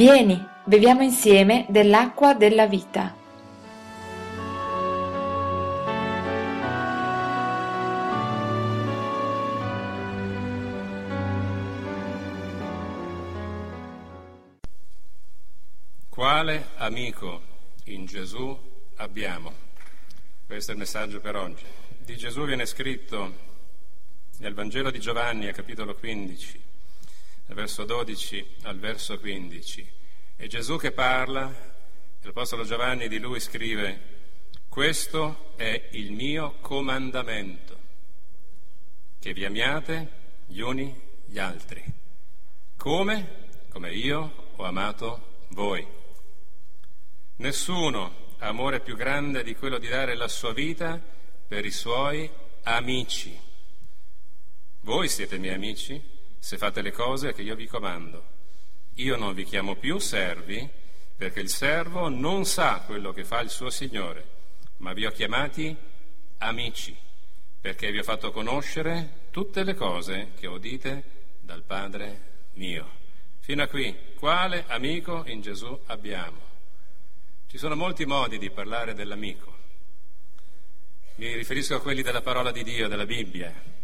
Vieni, beviamo insieme dell'acqua della vita. Quale amico in Gesù abbiamo? Questo è il messaggio per oggi. Di Gesù viene scritto nel Vangelo di Giovanni, al capitolo 15, dal verso 12 al verso 15. È Gesù che parla, l'Apostolo Giovanni di lui scrive: questo è il mio comandamento, che vi amiate gli uni gli altri, come? Come io ho amato voi. Nessuno ha amore più grande di quello di dare la sua vita per i suoi amici. Voi siete miei amici se fate le cose che io vi comando. Io non vi chiamo più servi, perché il servo non sa quello che fa il suo Signore, ma vi ho chiamati amici, perché vi ho fatto conoscere tutte le cose che udite dal Padre mio. Fino a qui, quale amico in Gesù abbiamo? Ci sono molti modi di parlare dell'amico. Mi riferisco a quelli della parola di Dio, della Bibbia.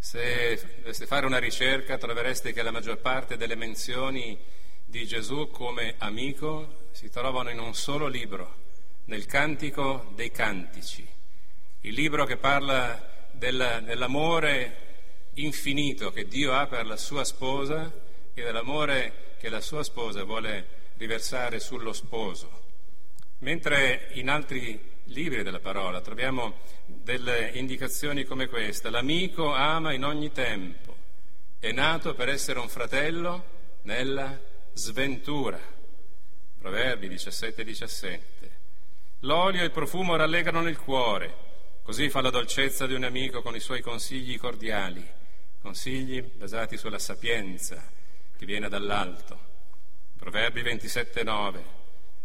Se doveste fare una ricerca, trovereste che la maggior parte delle menzioni di Gesù come amico si trovano in un solo libro, nel Cantico dei Cantici, il libro che parla dell'amore infinito che Dio ha per la sua sposa e dell'amore che la sua sposa vuole riversare sullo sposo, mentre in altri libri della parola troviamo delle indicazioni come questa: l'amico ama in ogni tempo, è nato per essere un fratello nella sventura, Proverbi 17:17. L'olio e il profumo rallegrano il cuore, così fa la dolcezza di un amico con i suoi consigli cordiali, consigli basati sulla sapienza che viene dall'alto. Proverbi 27:9.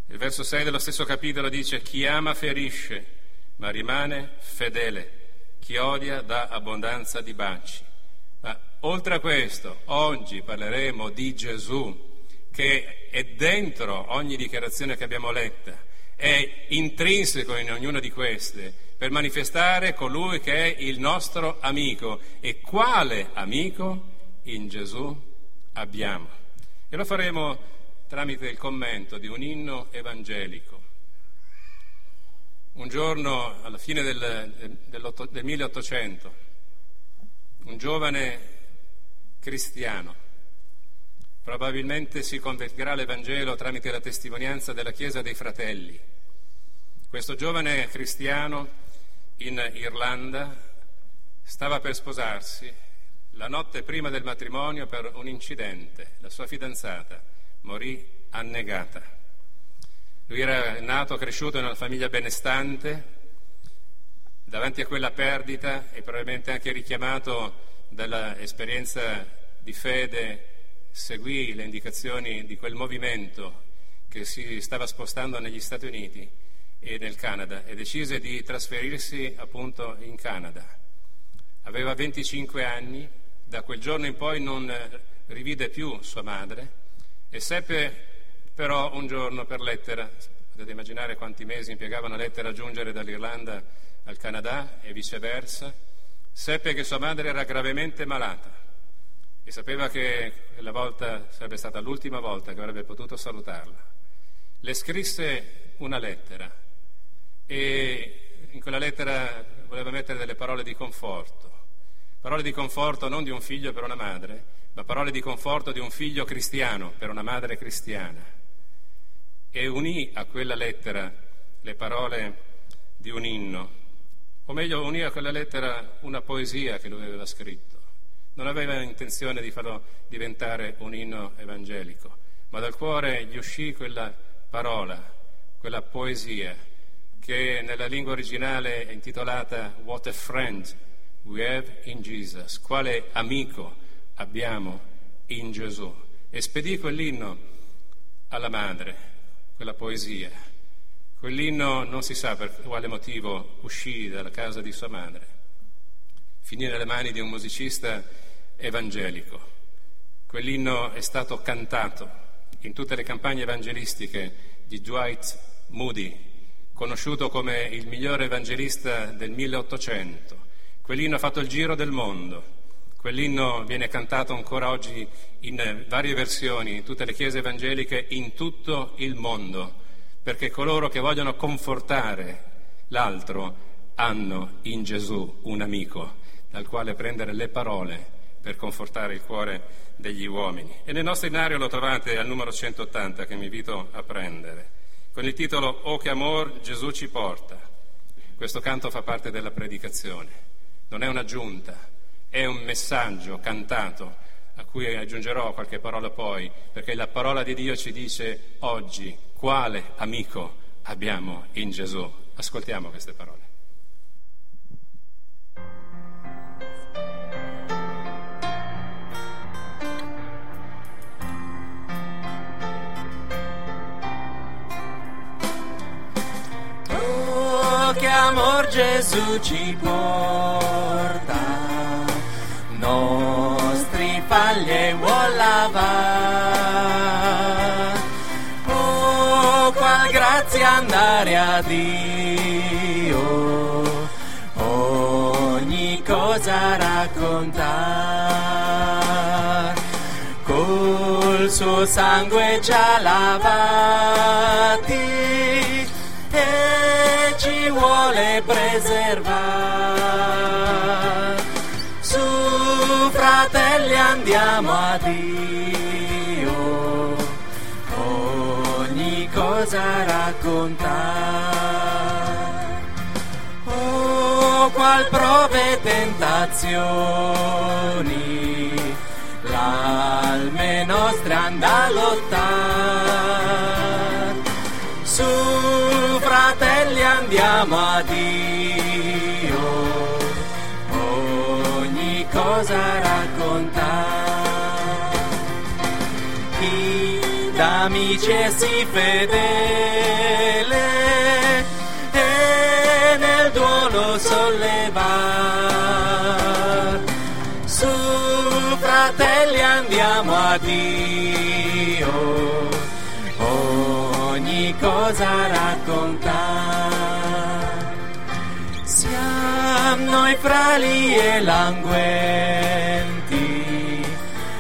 Il verso 6 dello stesso capitolo dice: chi ama ferisce, ma rimane fedele, chi odia dà abbondanza di baci. Ma oltre a questo, oggi parleremo di Gesù, che è dentro ogni dichiarazione che abbiamo letta, è intrinseco in ognuna di queste, per manifestare colui che è il nostro amico. E quale amico in Gesù abbiamo? E lo faremo tramite il commento di un inno evangelico. Un giorno, alla fine del 1800, un giovane cristiano probabilmente si convertirà all'Evangelo tramite la testimonianza della Chiesa dei Fratelli. Questo giovane cristiano in Irlanda stava per sposarsi la notte prima del matrimonio per un incidente. La sua fidanzata morì annegata. Lui era nato, cresciuto in una famiglia benestante. Davanti a quella perdita, e probabilmente anche richiamato dall'esperienza di fede, seguì le indicazioni di quel movimento che si stava spostando negli Stati Uniti e nel Canada, e decise di trasferirsi appunto in Canada. Aveva 25 anni, da quel giorno in poi non rivide più sua madre, e seppe però un giorno per lettera, potete immaginare quanti mesi impiegava una lettera a giungere dall'Irlanda al Canadà e viceversa, seppe che sua madre era gravemente malata e sapeva che quella volta sarebbe stata l'ultima volta che avrebbe potuto salutarla. Le scrisse una lettera e in quella lettera voleva mettere delle parole di conforto non di un figlio per una madre, ma parole di conforto di un figlio cristiano per una madre cristiana, e unì a quella lettera le parole di un inno, o meglio unì a quella lettera una poesia che lui aveva scritto. Non aveva intenzione di farlo diventare un inno evangelico, ma dal cuore gli uscì quella parola, quella poesia, che nella lingua originale è intitolata What a friend we have in Jesus, quale amico abbiamo in Gesù, e spedì quell'inno alla madre, quella poesia. Quell'inno, non si sa per quale motivo, uscì dalla casa di sua madre, finì nelle mani di un musicista evangelico. Quell'inno è stato cantato in tutte le campagne evangelistiche di Dwight Moody, conosciuto come il migliore evangelista del 1800. Quell'inno ha fatto il giro del mondo. Quell'inno viene cantato ancora oggi in varie versioni, in tutte le chiese evangeliche, in tutto il mondo, perché coloro che vogliono confortare l'altro hanno in Gesù un amico dal quale prendere le parole per confortare il cuore degli uomini. E nel nostro inario lo trovate al numero 180, che mi invito a prendere, con il titolo Oh che amor, Gesù ci porta. Questo canto fa parte della predicazione, non è un'aggiunta, è un messaggio cantato a cui aggiungerò qualche parola poi, perché la parola di Dio ci dice oggi quale amico abbiamo in Gesù. Ascoltiamo queste parole. Oh, che amor Gesù ci porta, nostri falli vuol lavare. Oh, qual grazia andare a Dio, ogni cosa raccontar. Col suo sangue già lavati, e ci vuole preservare. Su, fratelli, andiamo a Dio, ogni cosa raccontare. Oh, qual prove e tentazioni l'alme nostra anda a lottare. Su, fratelli, andiamo a Dio, ogni cosa raccontare. Chi d'amici è sì fedele, e nel duolo sollevar. Su, fratelli, andiamo a Dio, ogni cosa raccontare. Siamo noi frali e languenti,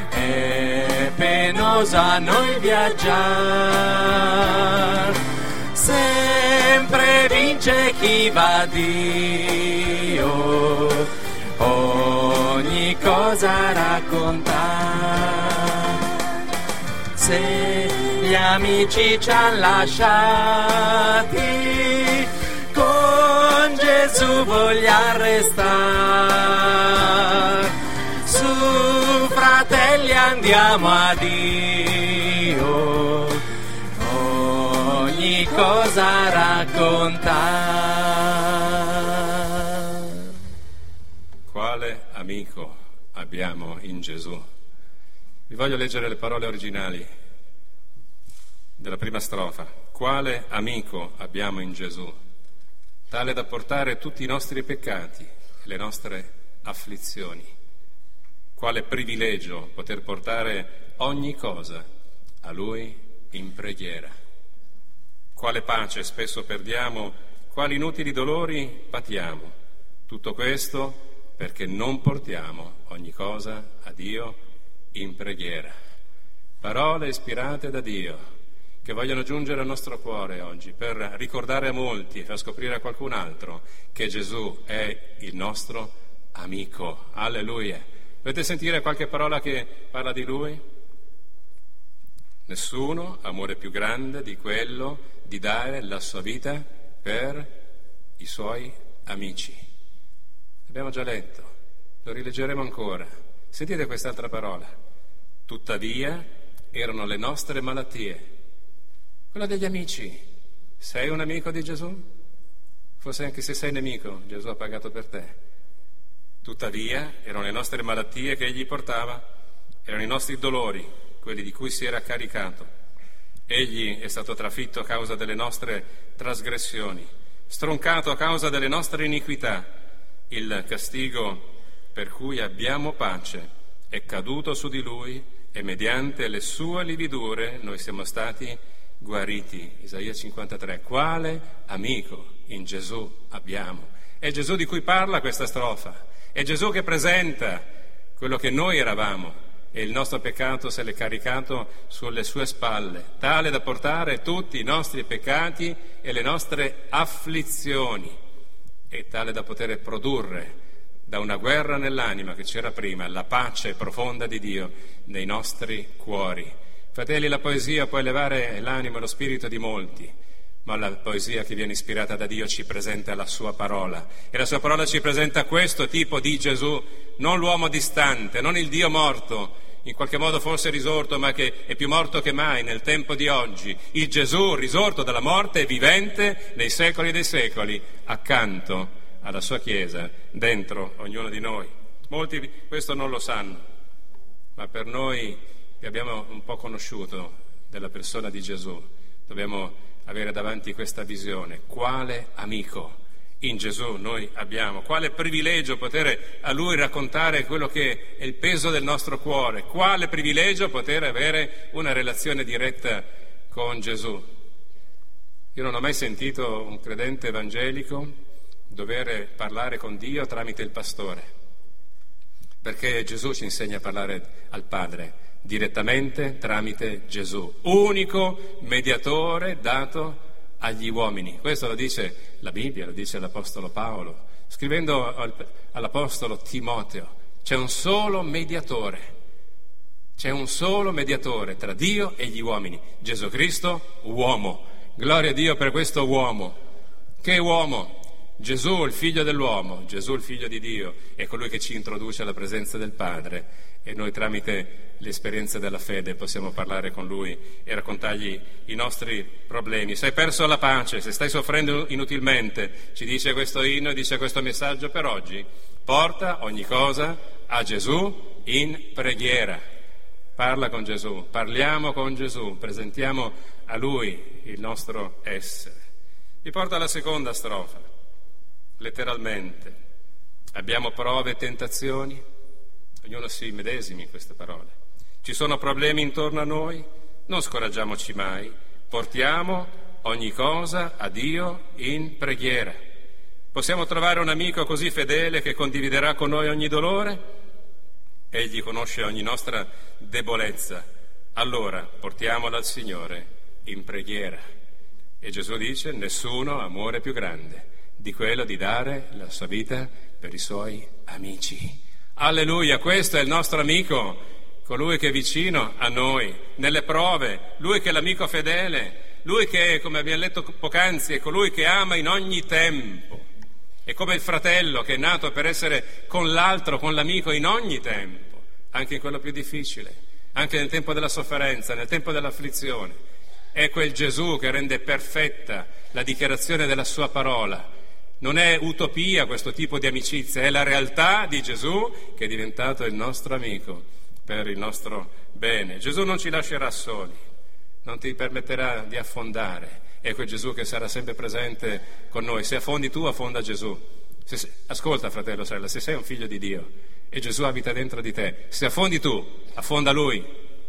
è penoso a noi viaggiare. Sempre vince chi va a Dio, ogni cosa raccontare. Se gli amici ci han lasciati, con Gesù voglia restare. Su, fratelli, andiamo a Dio, ogni cosa raccontare. Quale amico abbiamo in Gesù? Vi voglio leggere le parole originali della prima strofa. Quale amico abbiamo in Gesù, tale da portare tutti i nostri peccati e le nostre afflizioni. Quale privilegio poter portare ogni cosa a Lui in preghiera. Quale pace spesso perdiamo, quali inutili dolori patiamo. Tutto questo perché non portiamo ogni cosa a Dio in preghiera. Parole ispirate da Dio che vogliono giungere al nostro cuore oggi per ricordare a molti e far scoprire a qualcun altro che Gesù è il nostro amico. Alleluia. Volete sentire qualche parola che parla di Lui? Nessuno amore più grande di quello di dare la sua vita per i suoi amici. L'abbiamo già letto, lo rileggeremo ancora. Sentite quest'altra parola. Tuttavia erano le nostre malattie. Quella degli amici. Sei un amico di Gesù? Forse anche se sei nemico, Gesù ha pagato per te. Tuttavia erano le nostre malattie che Egli portava, erano i nostri dolori, quelli di cui si era caricato. Egli è stato trafitto a causa delle nostre trasgressioni, stroncato a causa delle nostre iniquità. Il castigo per cui abbiamo pace è caduto su di Lui, e mediante le sue lividure noi siamo stati guariti. Isaia 53, quale amico in Gesù abbiamo? È Gesù di cui parla questa strofa, è Gesù che presenta quello che noi eravamo, e il nostro peccato se l'è caricato sulle sue spalle, tale da portare tutti i nostri peccati e le nostre afflizioni, e tale da poter produrre da una guerra nell'anima che c'era prima la pace profonda di Dio nei nostri cuori. Fratelli, la poesia può elevare l'animo e lo spirito di molti, ma la poesia che viene ispirata da Dio ci presenta la sua parola, e la sua parola ci presenta questo tipo di Gesù, non l'uomo distante, non il Dio morto, in qualche modo forse risorto, ma che è più morto che mai nel tempo di oggi, il Gesù risorto dalla morte, vivente nei secoli dei secoli, accanto alla sua Chiesa, dentro ognuno di noi. Molti questo non lo sanno, ma per noi che abbiamo un po' conosciuto della persona di Gesù, dobbiamo avere davanti questa visione. Quale amico in Gesù noi abbiamo, quale privilegio poter a Lui raccontare quello che è il peso del nostro cuore, quale privilegio poter avere una relazione diretta con Gesù. Io non ho mai sentito un credente evangelico dover parlare con Dio tramite il pastore, perché Gesù ci insegna a parlare al Padre direttamente tramite Gesù, unico mediatore dato agli uomini. Questo lo dice la Bibbia, lo dice l'Apostolo Paolo, scrivendo all'Apostolo Timoteo. C'è un solo mediatore tra Dio e gli uomini, Gesù Cristo, uomo. Gloria a Dio per questo uomo. Che uomo? Gesù, il figlio dell'uomo, Gesù, il figlio di Dio, è colui che ci introduce alla presenza del Padre, e noi tramite l'esperienza della fede possiamo parlare con Lui e raccontargli i nostri problemi. Se hai perso la pace, se stai soffrendo inutilmente, ci dice questo inno, dice questo messaggio per oggi: porta ogni cosa a Gesù in preghiera. Parla con Gesù, parliamo con Gesù, presentiamo a Lui il nostro essere. Vi porta alla seconda strofa, letteralmente: abbiamo prove e tentazioni. Ognuno si medesimi in queste parole. Ci sono problemi intorno a noi, non scoraggiamoci mai, portiamo ogni cosa a Dio in preghiera. Possiamo trovare un amico così fedele che condividerà con noi ogni dolore? Egli conosce ogni nostra debolezza. Allora portiamola al Signore in preghiera. E Gesù dice: nessuno ha amore più grande di quello di dare la sua vita per i suoi amici. Alleluia, questo è il nostro amico, colui che è vicino a noi nelle prove, lui che è l'amico fedele, lui che, come abbiamo letto poc'anzi, è colui che ama in ogni tempo, è come il fratello che è nato per essere con l'altro, con l'amico in ogni tempo, anche in quello più difficile, anche nel tempo della sofferenza, nel tempo dell'afflizione. È quel Gesù che rende perfetta la dichiarazione della sua parola. Non è utopia questo tipo di amicizia, è la realtà di Gesù che è diventato il nostro amico per il nostro bene. Gesù non ci lascerà soli, non ti permetterà di affondare. Ecco il Gesù che sarà sempre presente con noi. Se affondi tu, affonda Gesù. Ascolta, fratello, sorella, se sei un figlio di Dio e Gesù abita dentro di te, se affondi tu, affonda Lui.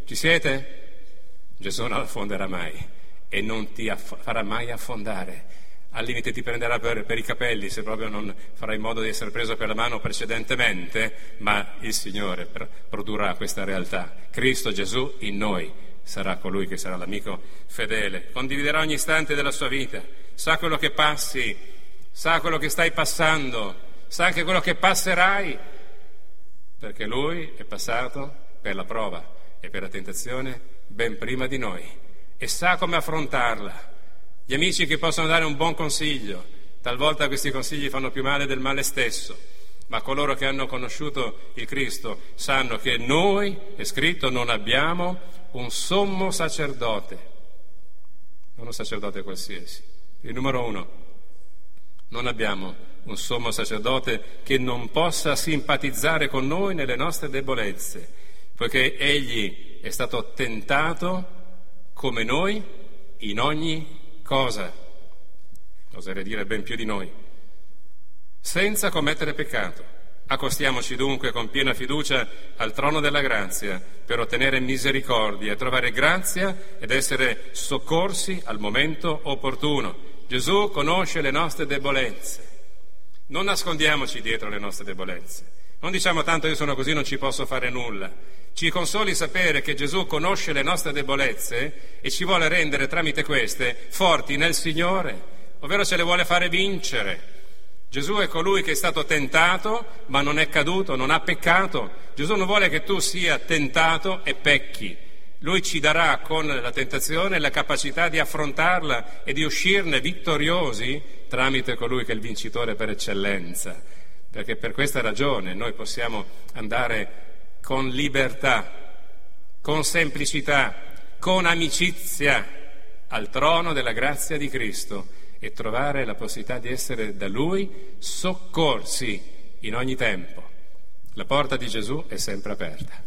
Ci siete? Gesù non affonderà mai e non ti farà mai affondare. Al limite ti prenderà per i capelli se proprio non farai in modo di essere preso per la mano precedentemente, ma il Signore produrrà questa realtà. Cristo Gesù in noi sarà colui che sarà l'amico fedele, condividerà ogni istante della sua vita, sa quello che passi, sa quello che stai passando, sa anche quello che passerai, perché Lui è passato per la prova e per la tentazione ben prima di noi e sa come affrontarla. Gli amici che possono dare un buon consiglio, talvolta questi consigli fanno più male del male stesso, ma coloro che hanno conosciuto il Cristo sanno che noi, è scritto, non abbiamo un sommo sacerdote, non un sacerdote qualsiasi, il numero 1. Non abbiamo un sommo sacerdote che non possa simpatizzare con noi nelle nostre debolezze, poiché Egli è stato tentato come noi in ogni cosa, oserei dire ben più di noi, senza commettere peccato. Accostiamoci dunque con piena fiducia al trono della grazia per ottenere misericordia, trovare grazia ed essere soccorsi al momento opportuno. Gesù conosce le nostre debolezze. Non nascondiamoci dietro le nostre debolezze. Non diciamo tanto io sono così, non ci posso fare nulla. Ci consoli sapere che Gesù conosce le nostre debolezze e ci vuole rendere tramite queste forti nel Signore, ovvero ce le vuole fare vincere. Gesù è colui che è stato tentato ma non è caduto, non ha peccato. Gesù non vuole che tu sia tentato e pecchi. Lui ci darà con la tentazione la capacità di affrontarla e di uscirne vittoriosi tramite colui che è il vincitore per eccellenza. Perché per questa ragione noi possiamo andare con libertà, con semplicità, con amicizia al trono della grazia di Cristo e trovare la possibilità di essere da Lui soccorsi in ogni tempo. La porta di Gesù è sempre aperta.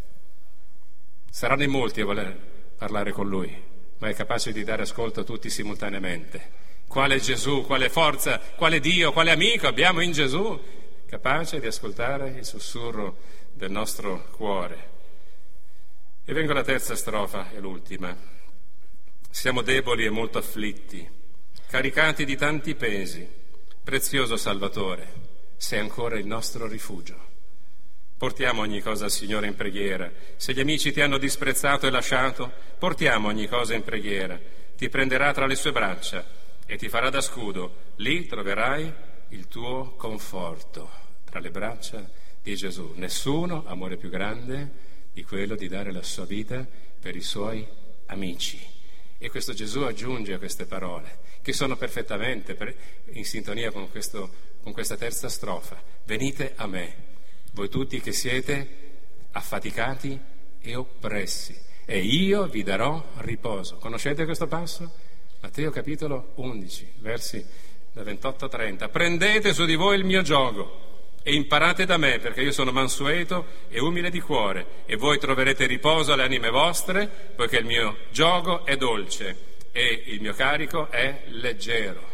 Saranno in molti a voler parlare con Lui, ma è capace di dare ascolto a tutti simultaneamente. Quale Gesù, quale forza, quale Dio, quale amico abbiamo in Gesù, capace di ascoltare il sussurro del nostro cuore. E vengo alla terza strofa e l'ultima. Siamo deboli e molto afflitti, caricati di tanti pesi, prezioso Salvatore, sei ancora il nostro rifugio. Portiamo ogni cosa al Signore in preghiera. Se gli amici ti hanno disprezzato e lasciato, portiamo ogni cosa in preghiera. Ti prenderà tra le sue braccia e ti farà da scudo. Lì troverai il tuo conforto, tra le braccia di Gesù. Nessuno amore più grande di quello di dare la sua vita per i suoi amici. E questo Gesù aggiunge a queste parole, che sono perfettamente in sintonia con questa terza strofa. Venite a me, voi tutti che siete affaticati e oppressi, e io vi darò riposo. Conoscete questo passo? Matteo capitolo 11, versi da 28 a 30. Prendete su di voi il mio giogo e imparate da me, perché io sono mansueto e umile di cuore, e voi troverete riposo alle anime vostre, poiché il mio giogo è dolce e il mio carico è leggero.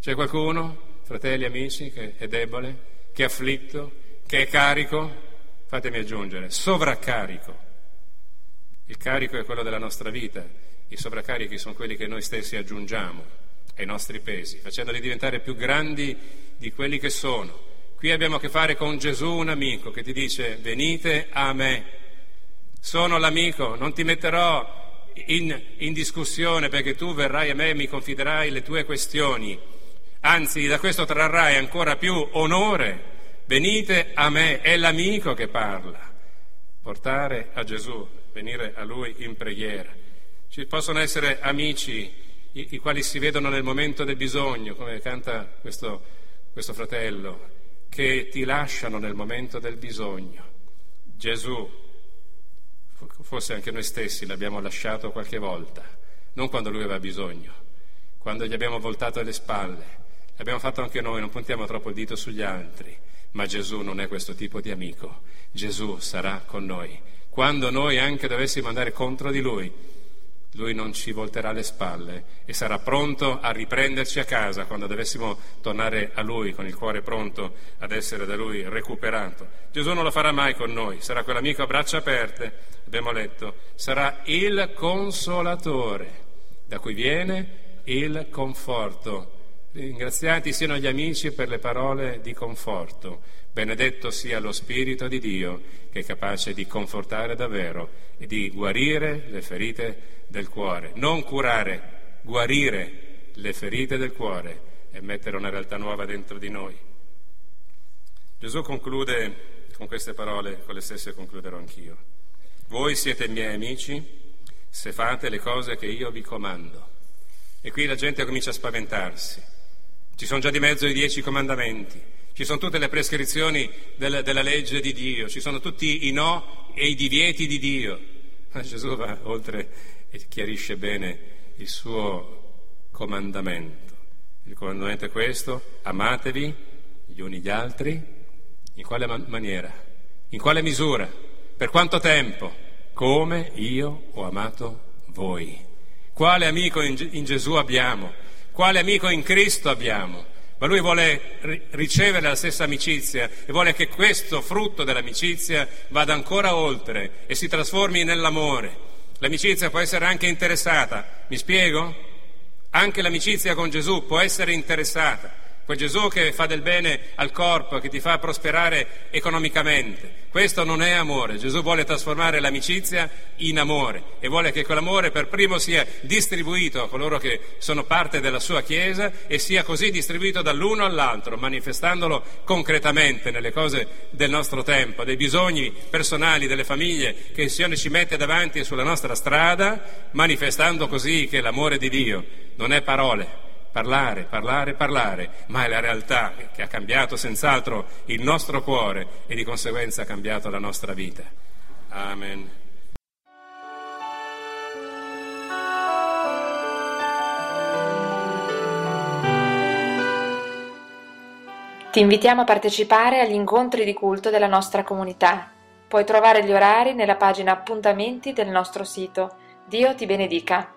C'è qualcuno, fratelli, amici, che è debole, che è afflitto, che è carico? Fatemi aggiungere, sovraccarico. Il carico è quello della nostra vita, i sovraccarichi sono quelli che noi stessi aggiungiamo ai nostri pesi, facendoli diventare più grandi di quelli che sono. Qui abbiamo a che fare con Gesù, un amico, che ti dice venite a me, sono l'amico, non ti metterò in discussione, perché tu verrai a me e mi confiderai le tue questioni, anzi da questo trarrai ancora più onore. Venite a me, è l'amico che parla. Portare a Gesù, venire a Lui in preghiera. Ci possono essere amici i quali si vedono nel momento del bisogno, come canta questo fratello, che ti lasciano nel momento del bisogno. Gesù, forse anche noi stessi l'abbiamo lasciato qualche volta, non quando lui aveva bisogno, quando gli abbiamo voltato le spalle. L'abbiamo fatto anche noi, non puntiamo troppo il dito sugli altri, ma Gesù non è questo tipo di amico. Gesù sarà con noi. Quando noi anche dovessimo andare contro di lui, lui non ci volterà le spalle e sarà pronto a riprenderci a casa quando dovessimo tornare a Lui con il cuore pronto ad essere da Lui recuperato. Gesù non lo farà mai con noi, sarà quell'amico a braccia aperte, abbiamo letto, sarà il consolatore da cui viene il conforto. Ringraziati siano gli amici per le parole di conforto, benedetto sia lo Spirito di Dio che è capace di confortare davvero e di guarire le ferite del cuore. Non curare, guarire le ferite del cuore e mettere una realtà nuova dentro di noi. Gesù conclude con queste parole, con le stesse concluderò anch'io. Voi siete miei amici se fate le cose che io vi comando. E qui la gente comincia a spaventarsi. Ci sono già di mezzo i 10 comandamenti, ci sono tutte le prescrizioni della legge di Dio, ci sono tutti i no e i divieti di Dio. Ma Gesù va oltre e chiarisce bene il suo comandamento. Il comandamento è questo: amatevi gli uni gli altri. In quale maniera? In quale misura? Per quanto tempo? Come io ho amato voi. Quale amico in Gesù abbiamo? Quale amico in Cristo abbiamo? ma lui vuole ricevere la stessa amicizia e vuole che questo frutto dell'amicizia vada ancora oltre e si trasformi nell'amore. L'amicizia può essere anche interessata, mi spiego? Anche l'amicizia con Gesù può essere interessata. Quel Gesù che fa del bene al corpo, che ti fa prosperare economicamente, questo non è amore. Gesù vuole trasformare l'amicizia in amore e vuole che quell'amore per primo sia distribuito a coloro che sono parte della sua Chiesa e sia così distribuito dall'uno all'altro, manifestandolo concretamente nelle cose del nostro tempo, dei bisogni personali delle famiglie che il Signore ci mette davanti sulla nostra strada, manifestando così che l'amore di Dio non è parole, parlare, ma è la realtà che ha cambiato senz'altro il nostro cuore e di conseguenza ha cambiato la nostra vita. Amen. Ti invitiamo a partecipare agli incontri di culto della nostra comunità. Puoi trovare gli orari nella pagina Appuntamenti del nostro sito. Dio ti benedica.